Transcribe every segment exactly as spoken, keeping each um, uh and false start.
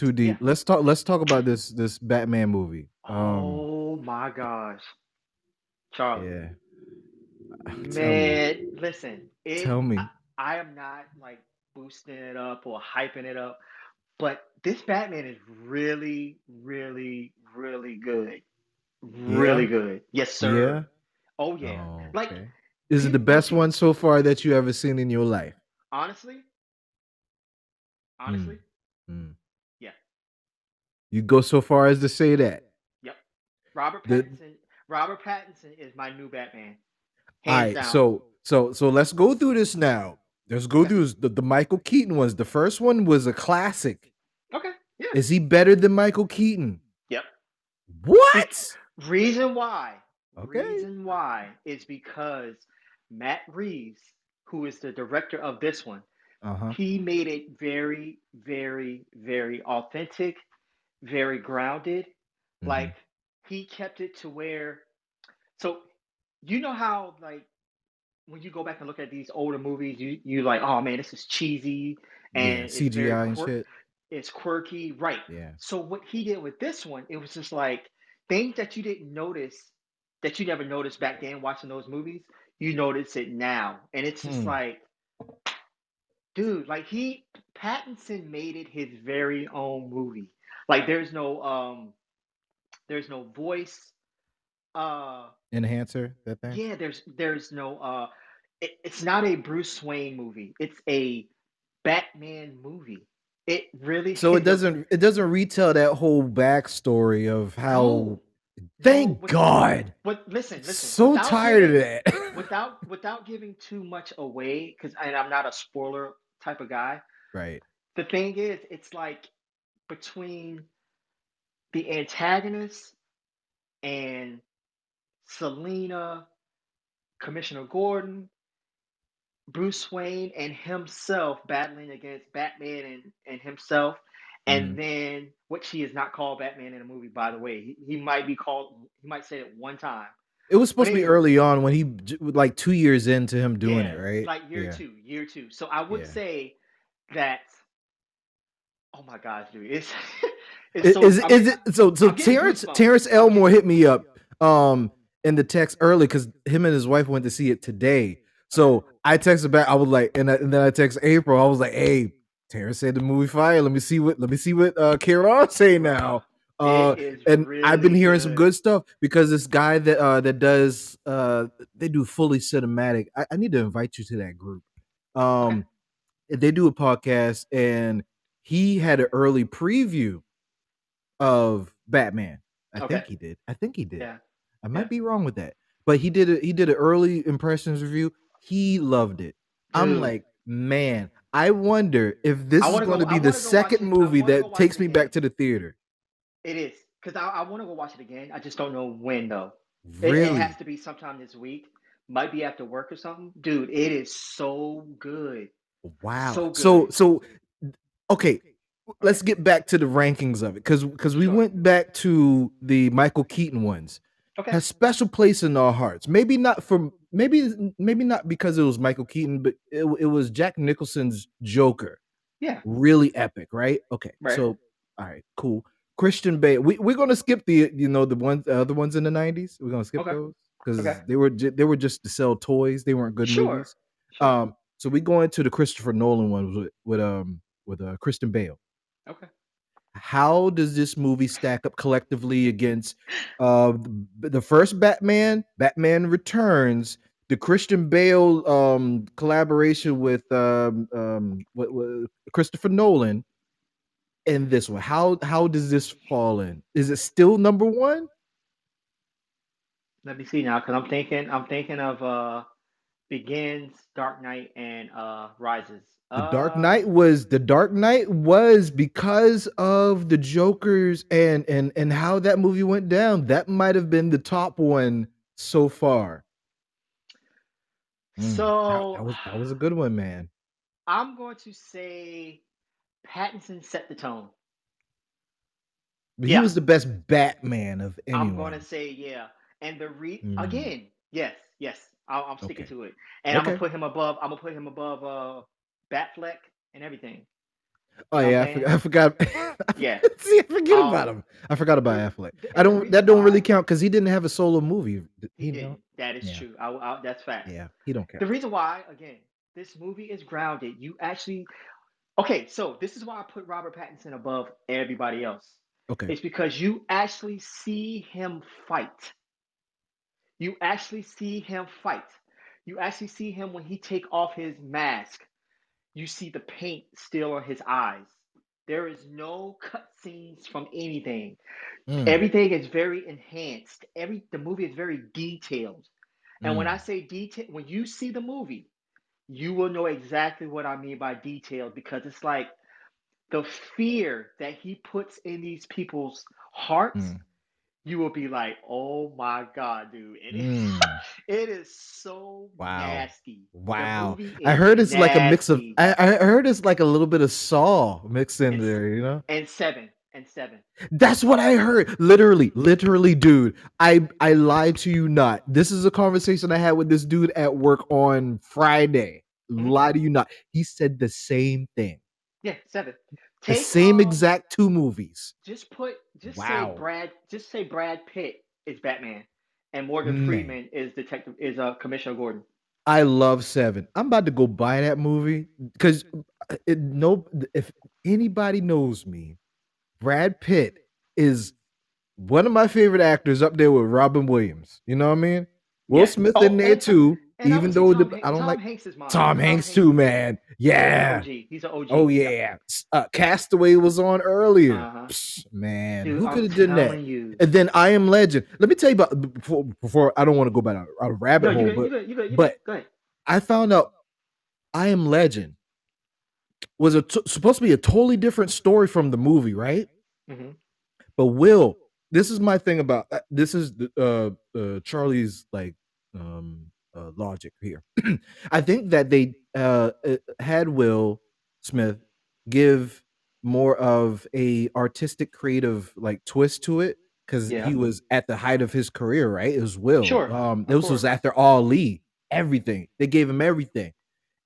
Too deep. Yeah. Let's talk. Let's talk about this this Batman movie. Um, oh my gosh, Charlie. Yeah. Man, me. listen. It, Tell me. I, I am not like boosting it up or hyping it up, but this Batman is really, really, really good. Really yeah. good. Yes, sir. Yeah. Oh yeah. Oh, okay. Like, is it the best one so far that you ever seen in your life? Honestly. Honestly. Mm. Mm. You go so far as to say that. Yep. Robert Pattinson. The, Robert Pattinson is my new Batman. All right. Down. So so so let's go through this now. Let's go okay. through the, the Michael Keaton ones. The first one was a classic. Okay. Yeah. Is he better than Michael Keaton? Yep. What? Reason why. Okay. Reason why is because Matt Reeves, who is the director of this one, uh-huh. he made it very, very, very authentic. Very grounded. Mm-hmm. Like he kept it to where, so you know how like when you go back and look at these older movies, you you like, oh man, this is cheesy and yeah, C G I it's very and quir- shit. It's quirky, right? Yeah. So what he did with this one, it was just like things that you didn't notice that you never noticed back then watching those movies. You notice it now, and it's just hmm. like, dude, like he Pattinson made it his very own movie. Like there's no um, there's no voice uh, enhancer that thing. Yeah, there's there's no uh, it, it's not a Bruce Wayne movie. It's a Batman movie. It really so it doesn't it doesn't retell that whole backstory of how. No, thank no, God. But listen, listen. So tired giving, of that. without without giving too much away, because and I'm not a spoiler type of guy. Right. The thing is, it's like. Between the antagonist and Selina, Commissioner Gordon, Bruce Wayne, and himself battling against Batman and, and himself, and mm. then what she is not called Batman in the movie, by the way. He, he might be called. He might say it one time. It was supposed but to be anyway, early on when he like two years into him doing yeah, it, right? Like year yeah. two, year two. So I would yeah. say that. Oh my gosh, dude! It's, it's so, is is, I mean, is it so? So Terrence Terrence Elmore hit me up um in the text early because him and his wife went to see it today. So I texted back. I was like, and, I, and then I text April. I was like, hey, Terrence said the movie fire. Let me see what let me see what uh, Karen say now. Uh, and really I've been hearing good. some good stuff because this guy that uh, that does uh, they do fully cinematic. I, I need to invite you to that group. Um, okay. They do a podcast and. He had an early preview of Batman. I okay. think he did. I think he did. Yeah. I might yeah. be wrong with that, but he did. A, he did an early impressions review. He loved it. Dude. I'm like, man, I wonder if this is going to be the second movie that takes me back to the theater. It is because I, I want to go watch it again. I just don't know when though. Really, it, it has to be sometime this week. Might be after work or something, dude. It is so good. Wow. So good. so so. Okay, let's get back to the rankings of it because because we sure. went back to the Michael Keaton ones. Okay, a special place in our hearts. Maybe not for maybe maybe not because it was Michael Keaton, but it, it was Jack Nicholson's Joker. Yeah, really epic, right? Okay, right. So all right, cool. Christian Bale. We we're gonna skip the you know the ones the other ones in the nineties. We're gonna skip okay. those because okay. they were they were just to sell toys. They weren't good sure. movies. Sure. Um, so we go into the Christopher Nolan ones with, with um. with uh, Christian Bale. Okay. How does this movie stack up collectively against uh, the first Batman, Batman Returns, the Christian Bale um, collaboration with um, um, with, with Christopher Nolan, and this one? How how does this fall in? Is it still number one? Let me see now, because I'm thinking I'm thinking of uh, Begins, Dark Knight, and uh, Rises. The Dark Knight was the Dark Knight was because of the Jokers and and and how that movie went down. That might have been the top one so far. Mm, so that, that, was, that was a good one, man. I'm going to say Pattinson set the tone. But yeah. He was the best Batman of anyone. I'm going to say yeah, and the re mm. again yes yes I'll, I'm sticking okay. to it, and okay. I'm gonna put him above. I'm gonna put him above. Uh, Batfleck and everything. Oh yeah, I, for, I forgot. Yeah, see, I forget um, about him. I forgot about Affleck. I don't. That don't really count because he didn't have a solo movie. He it, that is yeah. true. I, I, that's fact. Yeah, he don't count. The reason why, again, this movie is grounded. You actually, okay. So this is why I put Robert Pattinson above everybody else. Okay, it's because you actually see him fight. You actually see him fight. You actually see him when he take off his mask. You see the paint still on his eyes. There is no cutscenes from anything. Mm. Everything is very enhanced. Every the movie is very detailed. And mm. when I say detail, when you see the movie, you will know exactly what I mean by detailed, because it's like the fear that he puts in these people's hearts. Mm. You will be like, oh my God, dude. It is, mm. it is so wow. nasty. Wow. I heard it's nasty. Like a mix of, I, I heard it's like a little bit of Saw mixed in and, there, you know? And Seven. And Seven. That's what I heard. Literally, literally, dude. I, I lied to you not. This is a conversation I had with this dude at work on Friday. Mm-hmm. Lie to you not. He said the same thing. Yeah, Seven. Take the same um, exact two movies. Just put, just wow. say Brad, just say Brad Pitt is Batman, and Morgan Freeman mm. is Detective is uh, Commissioner Gordon. I love Seven. I'm about to go buy that movie because no, if anybody knows me, Brad Pitt is one of my favorite actors up there with Robin Williams. You know what I mean? Will yeah. Smith oh, in there too. And even though Tom, the, I don't Tom like Hanks Tom, Tom Hanks, Hanks too, man. Yeah. He's an O G. Oh, yeah. Uh, Castaway was on earlier. Uh-huh. Psh, man, dude, who could have done that? You. And then I Am Legend. Let me tell you about, before, before I don't want to go by a, a rabbit no, hole, good, but, you're good, you're good, you're but good. Go ahead. I found out I Am Legend was a t- supposed to be a totally different story from the movie, right? Mm-hmm. But Will, this is my thing about, uh, this is uh, uh, Charlie's like, um, Uh, logic here. I think that they uh, had Will Smith give more of a artistic, creative like twist to it because yeah. he was at the height of his career, right? It was Will. Sure. Um, this course. was after Ali. Everything they gave him, everything,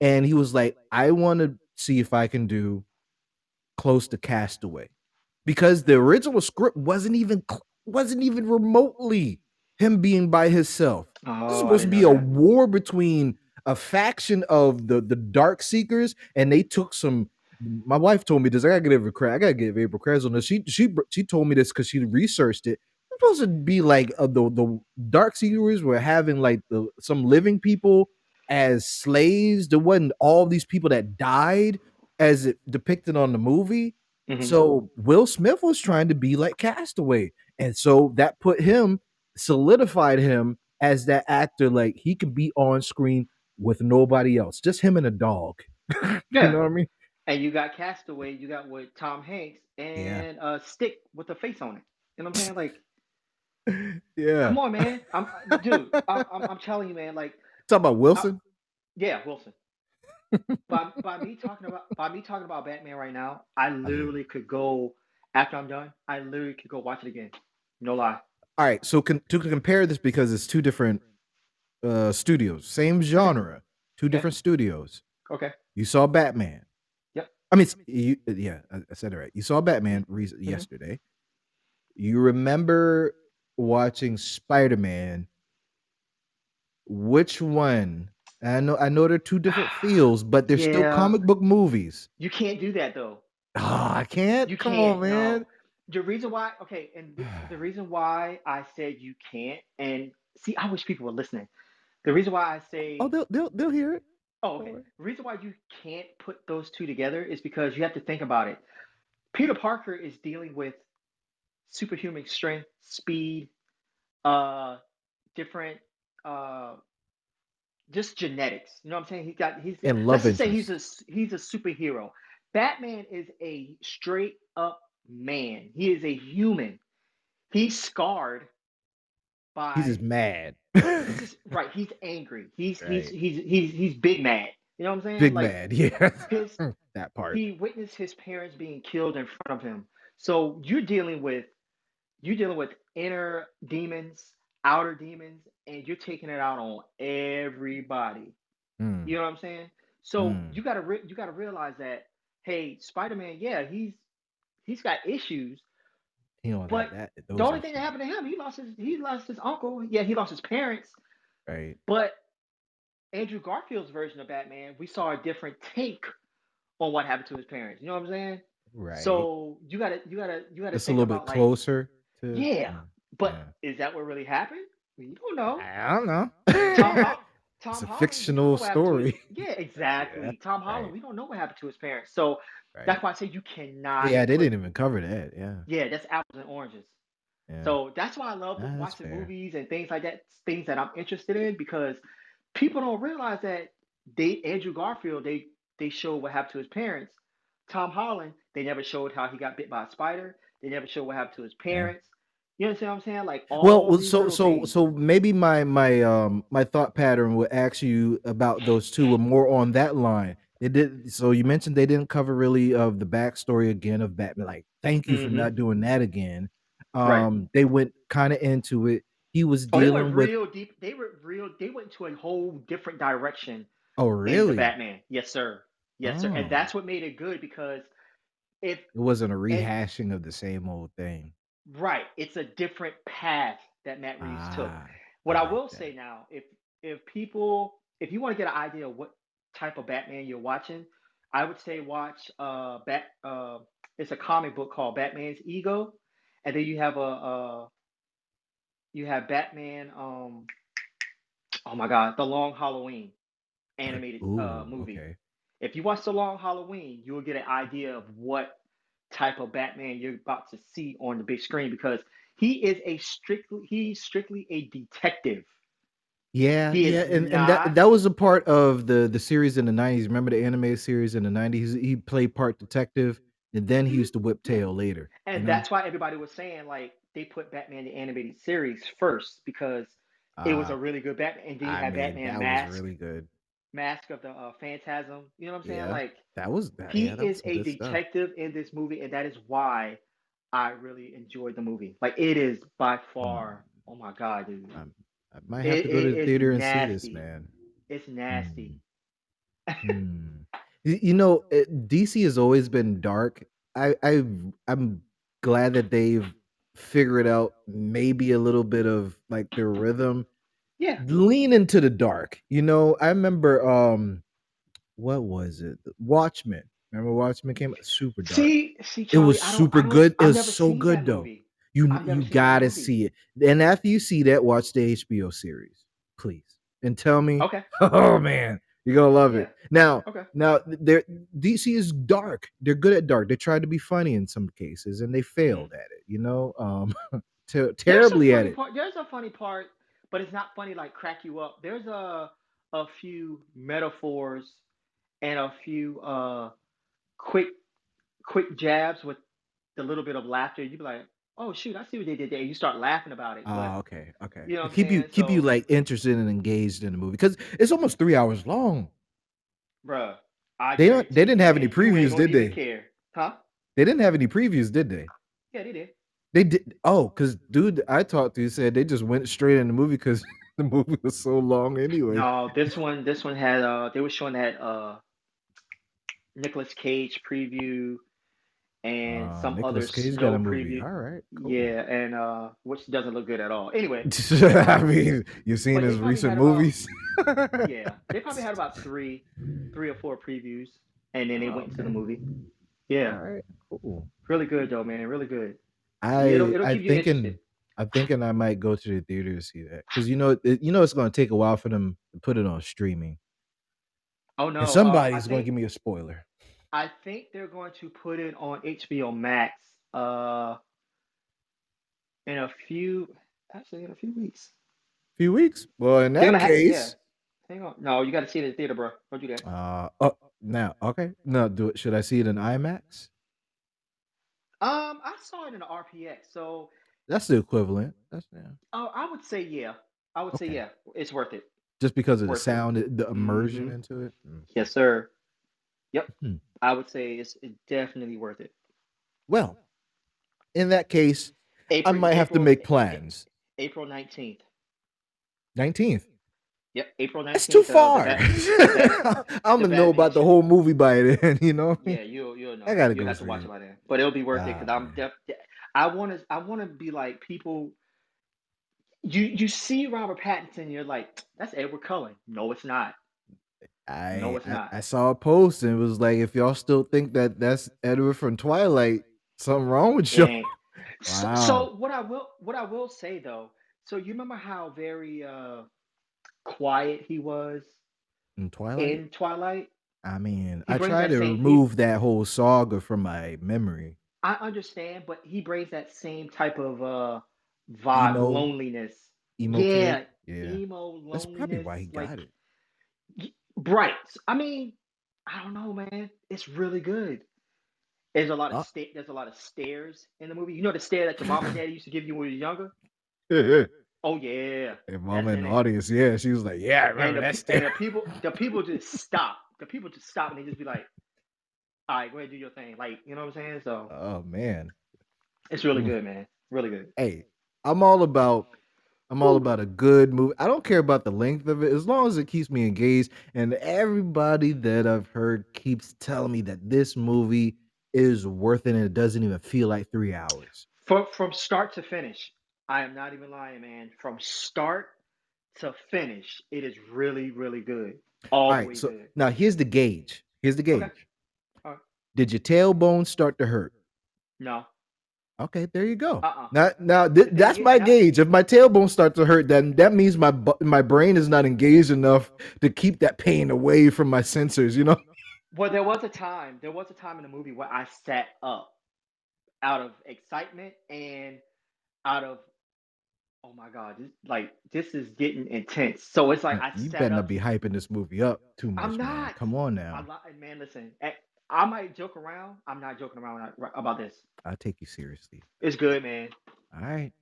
and he was like, "I want to see if I can do close to Castaway," because the original script wasn't even wasn't even remotely him being by himself. Oh, this is supposed to be a that. war between a faction of the, the Dark Seekers, and they took some. My wife told me this. I gotta give April credit. I gotta give April credit on this. She she she told me this because she researched it. It's supposed to be like uh, the the Dark Seekers were having like the, some living people as slaves. There wasn't all these people that died as it depicted on the movie. Mm-hmm. So Will Smith was trying to be like Castaway, and so that put him solidified him as that actor, like he could be on screen with nobody else, just him and a dog. Yeah. You know what I mean? And you got Castaway, you got with Tom Hanks, and yeah. a stick with a face on it. You know what I'm saying? Like, yeah. Come on, man. I'm, dude, I'm, I'm, I'm telling you, man. Like, talking about Wilson. I, yeah, Wilson. by by me talking about by me talking about Batman right now, I literally could go after I'm done. I literally could go watch it again. No lie. All right, so con- to compare this because it's two different uh, studios, same genre, two okay. different studios. Okay. You saw Batman. Yep. I mean, you, yeah, I said it right. You saw Batman re- mm-hmm. yesterday. You remember watching Spider-Man. Which one? I know, I know, they're two different fields, but they're yeah. still comic book movies. You can't do that though. Oh, I can't. You Come can't, on, man. No. The reason why, okay, and the reason why I said you can't, and see, I wish people were listening. The reason why I say... Oh, they'll, they'll, they'll hear it. Oh, okay. The reason why you can't put those two together is because you have to think about it. Peter Parker is dealing with superhuman strength, speed, uh, different, uh, just genetics. You know what I'm saying? He's got, he's, and love let's just say he's a, he's a superhero. Batman is a straight up man. He is a human. He's scarred by he's just mad. He's just, right. He's angry. He's, right. he's he's he's he's big mad. You know what I'm saying? Big like, mad, yeah. His, that part. He witnessed his parents being killed in front of him. So you're dealing with you're dealing with inner demons, outer demons, and you're taking it out on everybody. Mm. You know what I'm saying? So mm. you gotta re- you gotta realize that hey, Spider-Man, yeah, he's he's got issues. He don't but that. Those the only thing that happened to him, he lost his he lost his uncle. Yeah, he lost his parents. Right. But Andrew Garfield's version of Batman, we saw a different take on what happened to his parents. You know what I'm saying? Right. So you gotta you gotta you gotta. It's think a little about, bit closer like, to. Yeah, um, but yeah. Is that what really happened? You don't know. I don't know. Tom, Tom it's Holland, a fictional story. Yeah, exactly. Yeah, Tom Holland, right. We don't know what happened to his parents. So right. That's why I say you cannot. Yeah, they didn't even cover that. Yeah. Yeah, that's apples and oranges. Yeah. So that's why I love nah, watching movies and things like that, things that I'm interested in, because people don't realize that they Andrew Garfield, they they showed what happened to his parents. Tom Holland, they never showed how he got bit by a spider. They never showed what happened to his parents. Yeah. You understand what I'm saying? Like, all well, so so things. so maybe my my um my thought pattern would ask you about those two, or more on that line. It did. So you mentioned they didn't cover really of the backstory again of Batman. Like, thank you mm-hmm. for not doing that again. Um, right. They went kind of into it. He was oh, dealing they went with real deep. They were real. They went into a whole different direction. Oh, really? Batman? Yes, sir. Yes, oh. sir. And that's what made it good, because if it wasn't a rehashing and, of the same old thing. Right, it's a different path that Matt Reeves ah, took. What I, like I will that. say now, if if people, if you want to get an idea of what type of Batman you're watching, I would say watch uh bat. Uh, it's a comic book called Batman's Ego, and then you have a uh, you have Batman. Um, oh my God, The Long Halloween animated Ooh, uh, movie. Okay. If you watch The Long Halloween, you will get an idea of what type of Batman you're about to see on the big screen, because he is a strictly he's strictly a detective. Yeah, yeah, and, not... and that that was a part of the the series in the nineties. Remember the animated series in the nineties? He played part detective, and then he used to whip tail later. And you know? That's why everybody was saying like they put Batman the animated series first, because uh, it was a really good Batman. And then you I had mean, Batman that Mask, was really good. Mask of the uh, Phantasm. You know what I'm saying? Yeah, like that was that, he yeah, that is was a detective stuff. in this movie, and that is why I really enjoyed the movie. Like, it is by far. Um, oh my God, dude! I'm, I might have it, to go to the theater and nasty. see this, man. It's nasty. Mm. mm. You know, it, D C has always been dark. I, I I'm glad that they've figured out maybe a little bit of like their rhythm. Yeah. Lean into the dark. You know, I remember um what was it? Watchmen. Remember Watchmen came out? Super dark. See, see, Charlie, it was super I good. It was so good though. Movie. You you gotta see it. And after you see that, watch the H B O series, please. And tell me, okay. Oh man, you're gonna love yeah. it. Now, okay. now they're D C is dark. They're good at dark. They tried to be funny in some cases and they failed at it, you know. Um ter- terribly at it. Part, there's a funny part. But it's not funny, like crack you up. There's a a few metaphors and a few uh, quick quick jabs with the little bit of laughter. You'd be like, "Oh shoot, I see what they did there." You start laughing about it. Oh, but, okay, okay. You know keep you keep so, you like interested and engaged in the movie, because it's almost three hours long. Bruh, I they don't, they didn't have any previews, did they? Care. Huh? They didn't have any previews, did they? Yeah, they did. They did. Oh, because dude, I talked to you said they just went straight in the movie because the movie was so long anyway. No, this one, this one had uh, they were showing that uh, Nicolas Cage preview and uh, some Nicolas other Cage got a movie. preview. All right, cool. Yeah, and uh, which doesn't look good at all. Anyway, I mean, you've seen his recent movies. About, yeah, they probably had about three, three or four previews, and then they oh, went okay. to the movie. Yeah, all right, cool. Really good though, man. Really good. I it'll, it'll I'm thinking I'm thinking I might go to the theater to see that, because you know it, you know it's going to take a while for them to put it on streaming. Oh no! And somebody's uh, going to give me a spoiler. I think they're going to put it on H B O Max uh, in a few, actually in a few weeks. Few weeks? Well, in that case, have, yeah. hang on. No, you got to see it in the theater, bro. Don't do that. Uh oh, now okay. No, do it. Should I see it in IMAX? Um, I saw it in the R P X, so that's the equivalent. That's yeah. Oh, I would say yeah. I would okay. say yeah. It's worth it. Just because of worth the sound, it. the immersion mm-hmm. into it. Mm. Yes, sir. Yep. Hmm. I would say it's, it's definitely worth it. Well, in that case, April, I might April, have to make plans. April nineteenth. Nineteenth. Yep, April nineteenth. It's too far. Uh, Bat- I'm going to know about the whole movie by then, you know? Yeah, you'll, you'll know. I gotta you'll go have to watch it by then. But it'll be worth ah, it because I'm def- I want to I want to be like people. You you see Robert Pattinson, you're like, that's Edward Cullen. No, it's not. I, no, it's not. I, I saw a post and it was like, if y'all still think that that's Edward from Twilight, something wrong with y'all. Wow. So, so what I will what I will say though, so you remember how very uh, quiet he was in Twilight. In Twilight, I mean, I try to remove that whole saga from my memory. I understand, but he brings that same type of uh, vibe, emo, loneliness, emo, yeah, yeah, emo loneliness. That's probably why he got like, it. Bright. I mean, I don't know, man. It's really good. There's a lot of oh. sta- there's a lot of stares in the movie. You know the stare that your mom and daddy used to give you when you were younger? Yeah, yeah. Oh yeah. And mom in the audience, yeah. She was like, yeah, I remember that stare. And the people the people just stop. The people just stop and they just be like, all right, go ahead and do your thing. Like, you know what I'm saying? So oh man. It's really good, man. Really good. Hey, I'm all about I'm all about a good movie. I don't care about the length of it, as long as it keeps me engaged. And everybody that I've heard keeps telling me that this movie is worth it, and it doesn't even feel like three hours. From from start to finish, I am not even lying, man. From start to finish, it is really, really good. Always all right, so good. Now here's the gauge. Here's the gauge. Okay. All right. Did your tailbone start to hurt? No. Okay, there you go. Uh-uh. Now, now th- that's my gauge. If my tailbone starts to hurt, then that means my bu- my brain is not engaged enough to keep that pain away from my sensors, you know? Well, there was a time, there was a time in the movie where I sat up out of excitement and out of, oh my God, this, like this is getting intense. So it's like now, I you sat better up. Not be hyping this movie up too much. I'm not. Man. Come on now. I'm not, man, listen. At, I might joke around. I'm not joking around about this. I'll take you seriously. It's good, man. All right.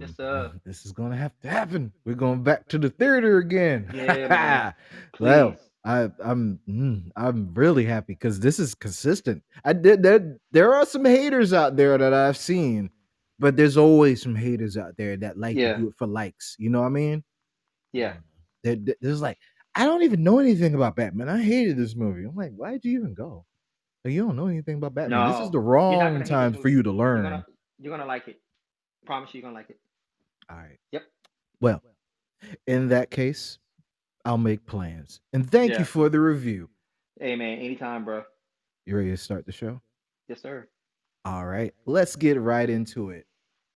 Just, uh, this is going to have to happen. We're going back to the theater again. Yeah, well, I, I'm mm, I'm really happy because this is consistent. I did there. There are some haters out there that I've seen, but there's always some haters out there that like yeah. to do it for likes. You know what I mean? Yeah. There, there's like, I don't even know anything about Batman. I hated this movie. I'm like, why'd you even go? Like, you don't know anything about Batman. No, this is the wrong time for you to learn. You're gonna, you're gonna like it. Promise you, you're gonna like it. All right. Yep. Well, in that case, I'll make plans. And thank yeah. you for the review. Hey man, anytime, bro. You ready to start the show? Yes, sir. All right. Let's get right into it.